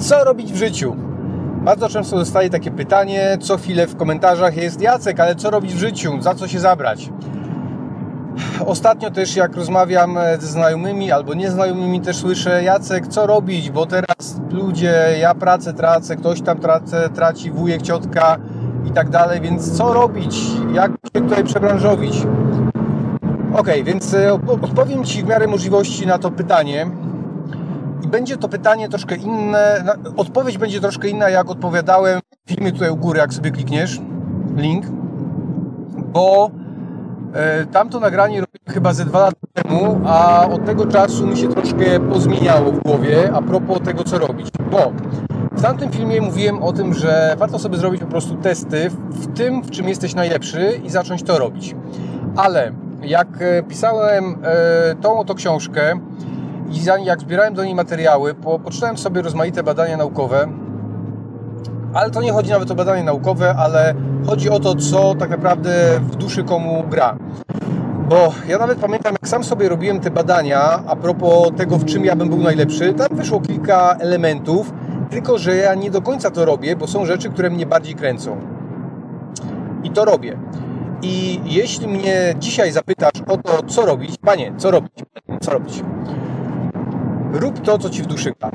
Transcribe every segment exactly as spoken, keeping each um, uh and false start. Co robić w życiu? Bardzo często dostaję takie pytanie, co chwilę w komentarzach jest: Jacek, ale co robić w życiu? Za co się zabrać? Ostatnio też jak rozmawiam ze znajomymi albo nieznajomymi, też słyszę: Jacek, co robić? Bo teraz ludzie, ja pracę tracę, ktoś tam tracę, traci, wujek, ciotka i tak dalej, więc co robić? Jak się tutaj przebranżowić? Ok, więc odpowiem Ci w miarę możliwości na to pytanie. I będzie to pytanie troszkę inne, odpowiedź będzie troszkę inna, jak odpowiadałem w filmie tutaj u góry, jak sobie klikniesz link, bo e, tamto nagranie robiłem chyba ze dwa lata temu, a od tego czasu mi się troszkę pozmieniało w głowie a propos tego, co robić, bo w tamtym filmie mówiłem o tym, że warto sobie zrobić po prostu testy w tym, w czym jesteś najlepszy i zacząć to robić, ale jak pisałem e, tą oto książkę i jak zbierałem do niej materiały, po, poczytałem sobie rozmaite badania naukowe, ale to nie chodzi nawet o badania naukowe, ale chodzi o to, co tak naprawdę w duszy komu gra. Bo ja nawet pamiętam, jak sam sobie robiłem te badania a propos tego, w czym ja bym był najlepszy, tam wyszło kilka elementów, tylko że ja nie do końca to robię, bo są rzeczy, które mnie bardziej kręcą. I to robię. I jeśli mnie dzisiaj zapytasz o to, co robić, panie, co robić, co robić? Rób to, co Ci w duszy gra.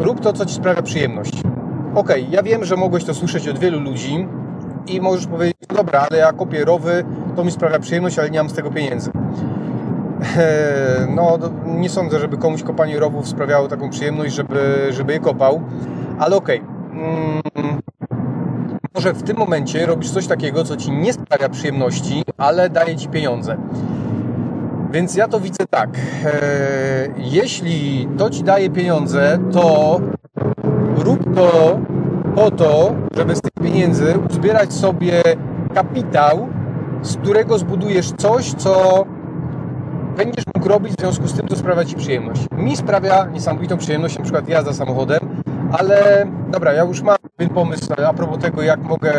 Rób to, co Ci sprawia przyjemność. Okej, ja wiem, że mogłeś to słyszeć od wielu ludzi i możesz powiedzieć: dobra, ale ja kopię rowy, to mi sprawia przyjemność, ale nie mam z tego pieniędzy. Eee, no, nie sądzę, żeby komuś kopanie rowów sprawiało taką przyjemność, żeby, żeby je kopał. Ale okej. Mm, może w tym momencie robisz coś takiego, co Ci nie sprawia przyjemności, ale daje Ci pieniądze. Więc ja to widzę tak, jeśli to Ci daje pieniądze, to rób to po to, żeby z tych pieniędzy uzbierać sobie kapitał, z którego zbudujesz coś, co będziesz mógł robić w związku z tym, co sprawia Ci przyjemność. Mi sprawia niesamowitą przyjemność na przykład jazda samochodem, ale dobra, ja już mam pewien pomysł a propos tego, jak mogę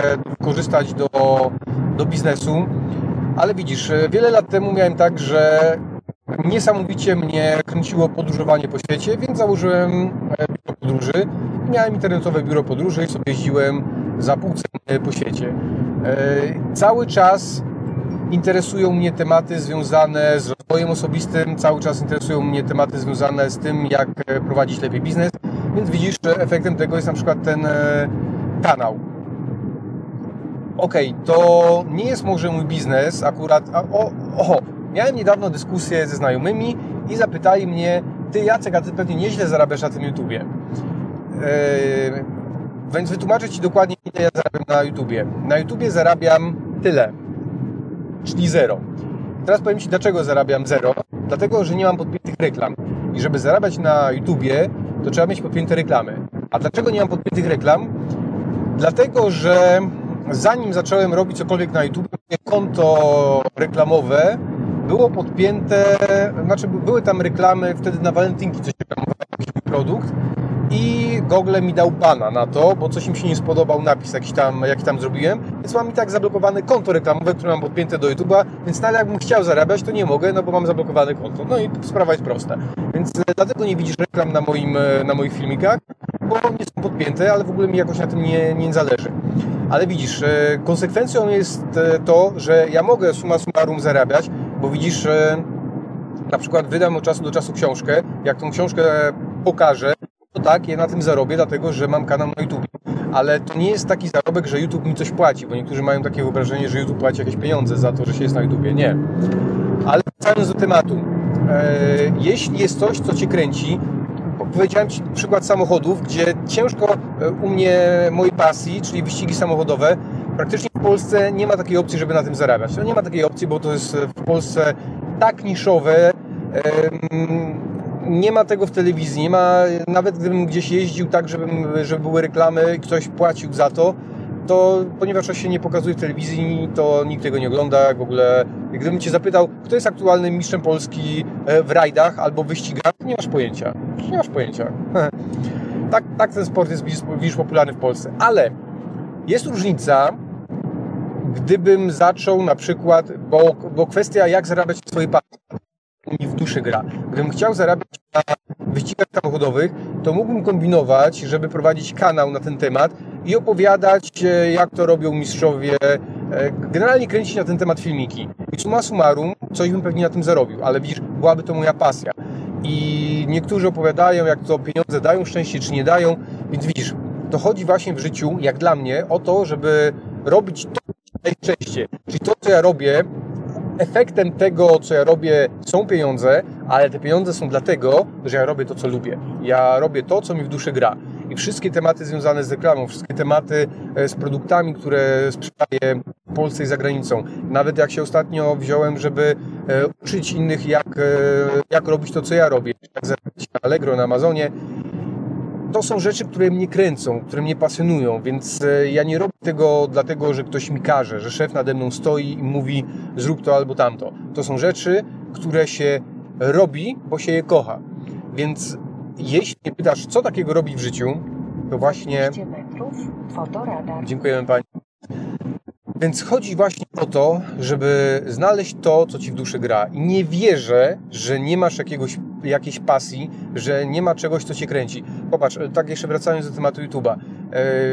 korzystać do, do biznesu. Ale widzisz, wiele lat temu miałem tak, że niesamowicie mnie kręciło podróżowanie po świecie, więc założyłem biuro podróży. Miałem internetowe biuro podróży i sobie jeździłem za pół ceny po świecie. Cały czas interesują mnie tematy związane z rozwojem osobistym, cały czas interesują mnie tematy związane z tym, jak prowadzić lepiej biznes, więc widzisz, że efektem tego jest na przykład ten kanał. Ok, to nie jest może mój biznes akurat. A, o, oho, miałem niedawno dyskusję ze znajomymi i zapytali mnie: Ty, Jacek, a Ty pewnie nieźle zarabiasz na tym YouTubie. Yy, więc wytłumaczę Ci dokładnie, ile ja zarabiam na YouTubie. Na YouTubie zarabiam tyle, czyli zero. Teraz powiem Ci, dlaczego zarabiam zero. Dlatego, że nie mam podpiętych reklam. I żeby zarabiać na YouTubie, to trzeba mieć podpięte reklamy. A dlaczego nie mam podpiętych reklam? Dlatego, że zanim zacząłem robić cokolwiek na YouTube, konto reklamowe było podpięte, znaczy były tam reklamy, wtedy na walentynki coś reklamowałem, jakiś produkt i Google mi dał bana na to, bo coś im się nie spodobał napis jakiś tam, jaki tam zrobiłem, więc mam i tak zablokowane konto reklamowe, które mam podpięte do YouTube'a, więc nawet jakbym chciał zarabiać, to nie mogę, no bo mam zablokowane konto. No i sprawa jest prosta. Więc dlatego nie widzisz reklam na, moim, na moich filmikach, bo nie są podpięte, ale w ogóle mi jakoś na tym nie, nie zależy. Ale widzisz, konsekwencją jest to, że ja mogę summa summarum zarabiać, bo widzisz, na przykład wydam od czasu do czasu książkę, jak tą książkę pokażę, to tak, ja na tym zarobię, dlatego że mam kanał na YouTube. Ale to nie jest taki zarobek, że YouTube mi coś płaci, bo niektórzy mają takie wyobrażenie, że YouTube płaci jakieś pieniądze za to, że się jest na YouTubie. Nie. Ale wracając do tematu, jeśli jest coś, co Cię kręci, powiedziałem Ci przykład samochodów, gdzie ciężko u mnie mojej pasji, czyli wyścigi samochodowe, praktycznie w Polsce nie ma takiej opcji, żeby na tym zarabiać. No nie ma takiej opcji, bo to jest w Polsce tak niszowe, nie ma tego w telewizji, nie ma, nawet gdybym gdzieś jeździł tak, żebym, żeby były reklamy i ktoś płacił za to, to ponieważ to się nie pokazuje w telewizji, to nikt tego nie ogląda w ogóle. Gdybym Cię zapytał, kto jest aktualnym mistrzem Polski w rajdach albo wyścigach, nie masz pojęcia. Nie masz pojęcia. Tak, tak ten sport jest, widzisz, popularny w Polsce. Ale jest różnica, gdybym zaczął na przykład, bo, bo kwestia, jak zarabiać w swojej pasji. mi w duszy gra. Gdybym chciał zarabiać na wyścigach samochodowych, to mógłbym kombinować, żeby prowadzić kanał na ten temat i opowiadać, jak to robią mistrzowie, generalnie kręcić na ten temat filmiki. I summa summarum, coś bym pewnie na tym zarobił, ale widzisz, byłaby to moja pasja. I niektórzy opowiadają, jak to pieniądze dają szczęście, czy nie dają, więc widzisz, to chodzi właśnie w życiu, jak dla mnie, o to, żeby robić to najczęściej. Czyli to, co ja robię, efektem tego, co ja robię, są pieniądze, ale te pieniądze są dlatego, że ja robię to, co lubię. Ja robię to, co mi w duszy gra. I wszystkie tematy związane z reklamą, wszystkie tematy z produktami, które sprzedaję w Polsce i za granicą. Nawet jak się ostatnio wziąłem, żeby uczyć innych, jak, jak robić to, co ja robię. Jak zarabiać na Allegro, na Amazonie. To są rzeczy, które mnie kręcą, które mnie pasjonują, więc ja nie robię tego dlatego, że ktoś mi każe, że szef nade mną stoi i mówi zrób to albo tamto. To są rzeczy, które się robi, bo się je kocha. Więc jeśli mnie pytasz, co takiego robi w życiu, to właśnie... dwadzieścia metrów, fotoradar. Dziękujemy Pani. Więc chodzi właśnie o to, żeby znaleźć to, co Ci w duszy gra. I nie wierzę, że nie masz jakiegoś, jakiejś pasji, że nie ma czegoś, co Cię kręci. Popatrz, tak jeszcze wracając do tematu YouTube'a.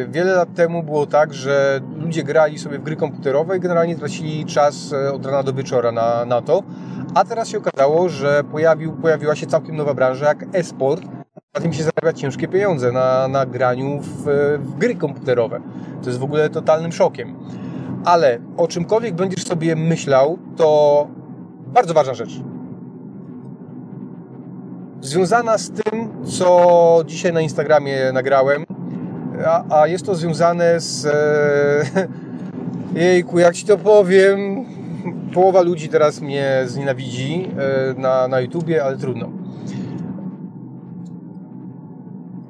Wiele lat temu było tak, że ludzie grali sobie w gry komputerowe i generalnie tracili czas od rana do wieczora na, na to. A teraz się okazało, że pojawił, pojawiła się całkiem nowa branża jak e-sport. Na tym się zarabia ciężkie pieniądze, na, na graniu w, w gry komputerowe. To jest w ogóle totalnym szokiem. Ale o czymkolwiek będziesz sobie myślał, to bardzo ważna rzecz. Związana z tym, co dzisiaj na Instagramie nagrałem, a, a jest to związane z... E, jejku, jak Ci to powiem... Połowa ludzi teraz mnie znienawidzi e, na, na YouTubie, ale trudno.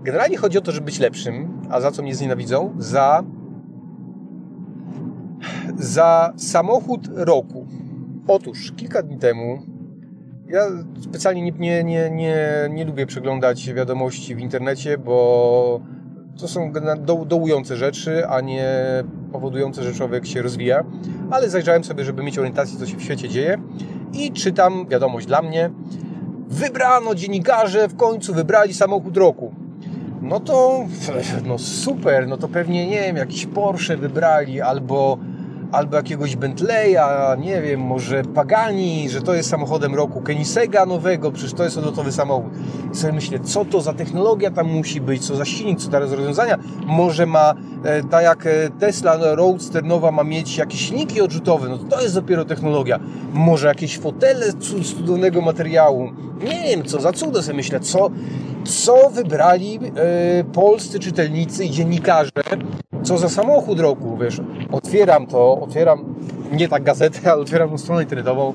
Generalnie chodzi o to, żeby być lepszym. A za co mnie znienawidzą? Za... Za samochód roku. Otóż kilka dni temu, ja specjalnie nie, nie, nie, nie, nie lubię przeglądać wiadomości w internecie, bo to są do, dołujące rzeczy, a nie powodujące, że człowiek się rozwija, ale zajrzałem sobie, żeby mieć orientację, co się w świecie dzieje i czytam wiadomość dla mnie. Wybrano dziennikarze, w końcu wybrali samochód roku. No to no super, no to pewnie, nie wiem, jakiś Porsche wybrali, albo, albo jakiegoś Bentleya, nie wiem, może Pagani, że to jest samochodem roku, Koenigsegga nowego, przecież to jest odlotowy samochód. I sobie myślę, co to za technologia tam musi być, co za silnik, co za rozwiązania. Może ma, e, tak jak Tesla Roadster nowa ma mieć jakieś silniki odrzutowe, no to, to jest dopiero technologia. Może jakieś fotele z cudownego materiału, nie wiem, co za cudo sobie myślę, co... Co wybrali e, polscy czytelnicy i dziennikarze? Co za samochód roku, wiesz? Otwieram to, otwieram nie tak gazetę, ale otwieram tą stronę internetową.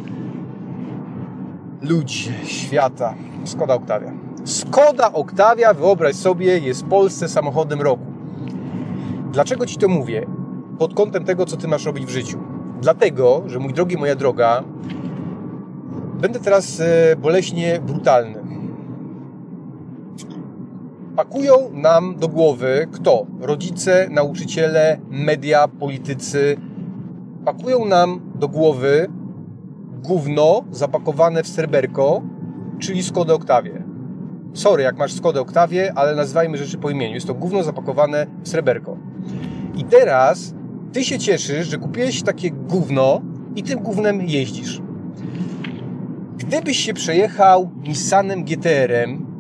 Ludź świata. Skoda Octavia. Skoda Octavia, wyobraź sobie, jest w Polsce samochodem roku. Dlaczego Ci to mówię? Pod kątem tego, co Ty masz robić w życiu. Dlatego, że mój drogi, moja droga, będę teraz e, boleśnie brutalny. Pakują nam do głowy kto? Rodzice, nauczyciele, media, politycy. Pakują nam do głowy gówno zapakowane w serberko, czyli Skodę Octavię. Sorry, jak masz Skodę Octavię, ale nazywajmy rzeczy po imieniu. Jest to gówno zapakowane w serberko. I teraz Ty się cieszysz, że kupiłeś takie gówno i tym gównem jeździsz. Gdybyś się przejechał Nissanem G T R-em,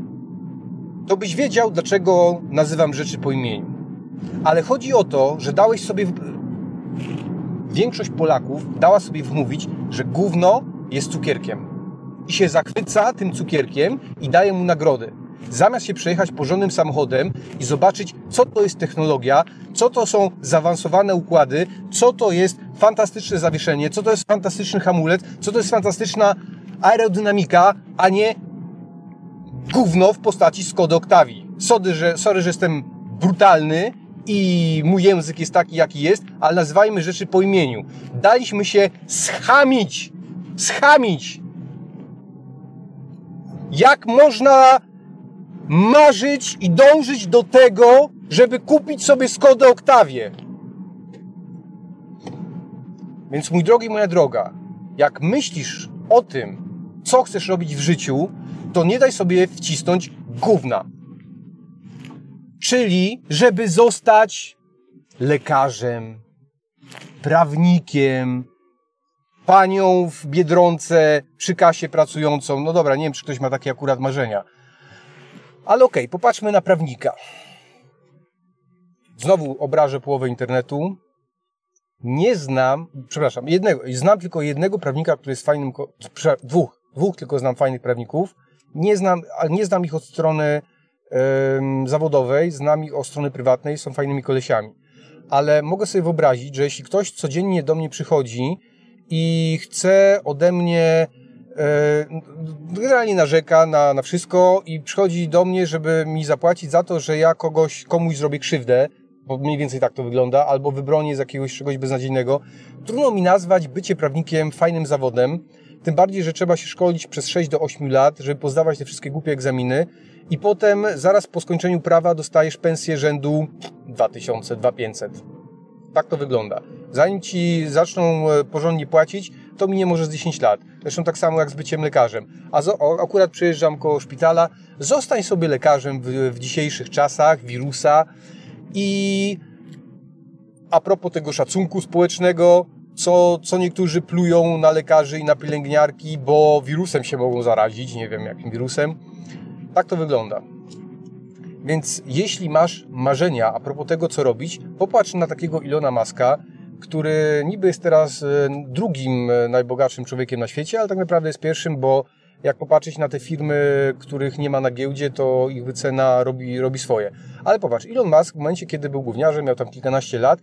to byś wiedział, dlaczego nazywam rzeczy po imieniu. Ale chodzi o to, że dałeś sobie... W... Większość Polaków dała sobie wmówić, że gówno jest cukierkiem. I się zachwyca tym cukierkiem i daje mu nagrody. Zamiast się przejechać porządnym samochodem i zobaczyć, co to jest technologia, co to są zaawansowane układy, co to jest fantastyczne zawieszenie, co to jest fantastyczny hamulec, co to jest fantastyczna aerodynamika, a nie... gówno w postaci Skody Octavii. Sorry że, sorry, że jestem brutalny i mój język jest taki, jaki jest, ale nazywajmy rzeczy po imieniu. Daliśmy się schamić. Schamić. Jak można marzyć i dążyć do tego, żeby kupić sobie Skodę Octavię? Więc mój drogi, moja droga, jak myślisz o tym, co chcesz robić w życiu, to nie daj sobie wcisnąć gówna. Czyli, żeby zostać lekarzem, prawnikiem, panią w Biedronce przy kasie pracującą. No dobra, nie wiem, czy ktoś ma takie akurat marzenia. Ale okej, okay, popatrzmy na prawnika. Znowu obrażę połowę internetu. Nie znam, przepraszam, jednego, znam tylko jednego prawnika, który jest fajnym, dwóch, dwóch tylko znam fajnych prawników. Nie znam, nie znam ich od strony yy, zawodowej, znam ich od strony prywatnej, są fajnymi kolesiami. Ale mogę sobie wyobrazić, że jeśli ktoś codziennie do mnie przychodzi i chce ode mnie, yy, generalnie narzeka na, na wszystko i przychodzi do mnie, żeby mi zapłacić za to, że ja kogoś, komuś zrobię krzywdę, bo mniej więcej tak to wygląda, albo wybronię z jakiegoś czegoś beznadziejnego. Trudno mi nazwać bycie prawnikiem fajnym zawodem, tym bardziej, że trzeba się szkolić przez sześć do ośmiu lat, żeby pozdawać te wszystkie głupie egzaminy i potem zaraz po skończeniu prawa dostajesz pensję rzędu dwa tysiące do dwa tysiące pięćset. Tak to wygląda. Zanim ci zaczną porządnie płacić, to minie może z dziesięć lat. Zresztą tak samo jak z byciem lekarzem. A zo, akurat przyjeżdżam koło szpitala. Zostań sobie lekarzem w, w dzisiejszych czasach wirusa. I a propos tego szacunku społecznego, co, co niektórzy plują na lekarzy i na pielęgniarki, bo wirusem się mogą zarazić, nie wiem jakim wirusem. Tak to wygląda. Więc jeśli masz marzenia a propos tego, co robić, popatrz na takiego Elona Muska, który niby jest teraz drugim najbogatszym człowiekiem na świecie, ale tak naprawdę jest pierwszym, bo jak popatrzeć na te firmy, których nie ma na giełdzie, to ich wycena robi, robi swoje. Ale popatrz, Elon Musk w momencie, kiedy był gówniarzem, miał tam kilkanaście lat,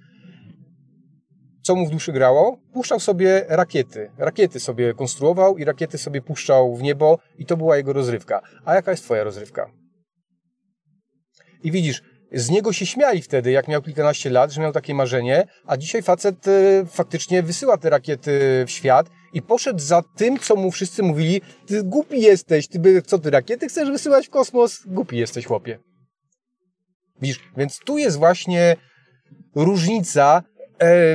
co mu w duszy grało? Puszczał sobie rakiety. Rakiety sobie konstruował i rakiety sobie puszczał w niebo i to była jego rozrywka. A jaka jest twoja rozrywka? I widzisz, z niego się śmiali wtedy, jak miał kilkanaście lat, że miał takie marzenie, a dzisiaj facet faktycznie wysyła te rakiety w świat i poszedł za tym, co mu wszyscy mówili, ty głupi jesteś, ty, co ty rakiety chcesz wysyłać w kosmos? Głupi jesteś, chłopie. Widzisz, więc tu jest właśnie różnica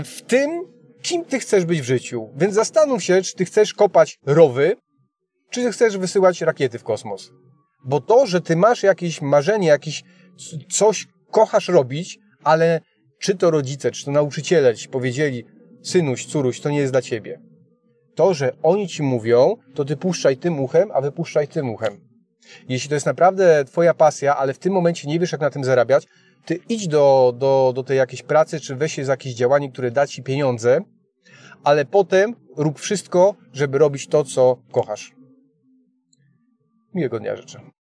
w tym, kim ty chcesz być w życiu. Więc zastanów się, czy ty chcesz kopać rowy, czy ty chcesz wysyłać rakiety w kosmos. Bo to, że ty masz jakieś marzenie, jakieś coś kochasz robić, ale czy to rodzice, czy to nauczyciele ci powiedzieli, synuś, córuś, to nie jest dla ciebie. To, że oni ci mówią, to ty puszczaj tym uchem, a wypuszczaj tym uchem. Jeśli to jest naprawdę twoja pasja, ale w tym momencie nie wiesz, jak na tym zarabiać, ty idź do, do, do tej jakiejś pracy, czy weź się za jakieś działanie, które da ci pieniądze, ale potem rób wszystko, żeby robić to, co kochasz. Miłego dnia życzę.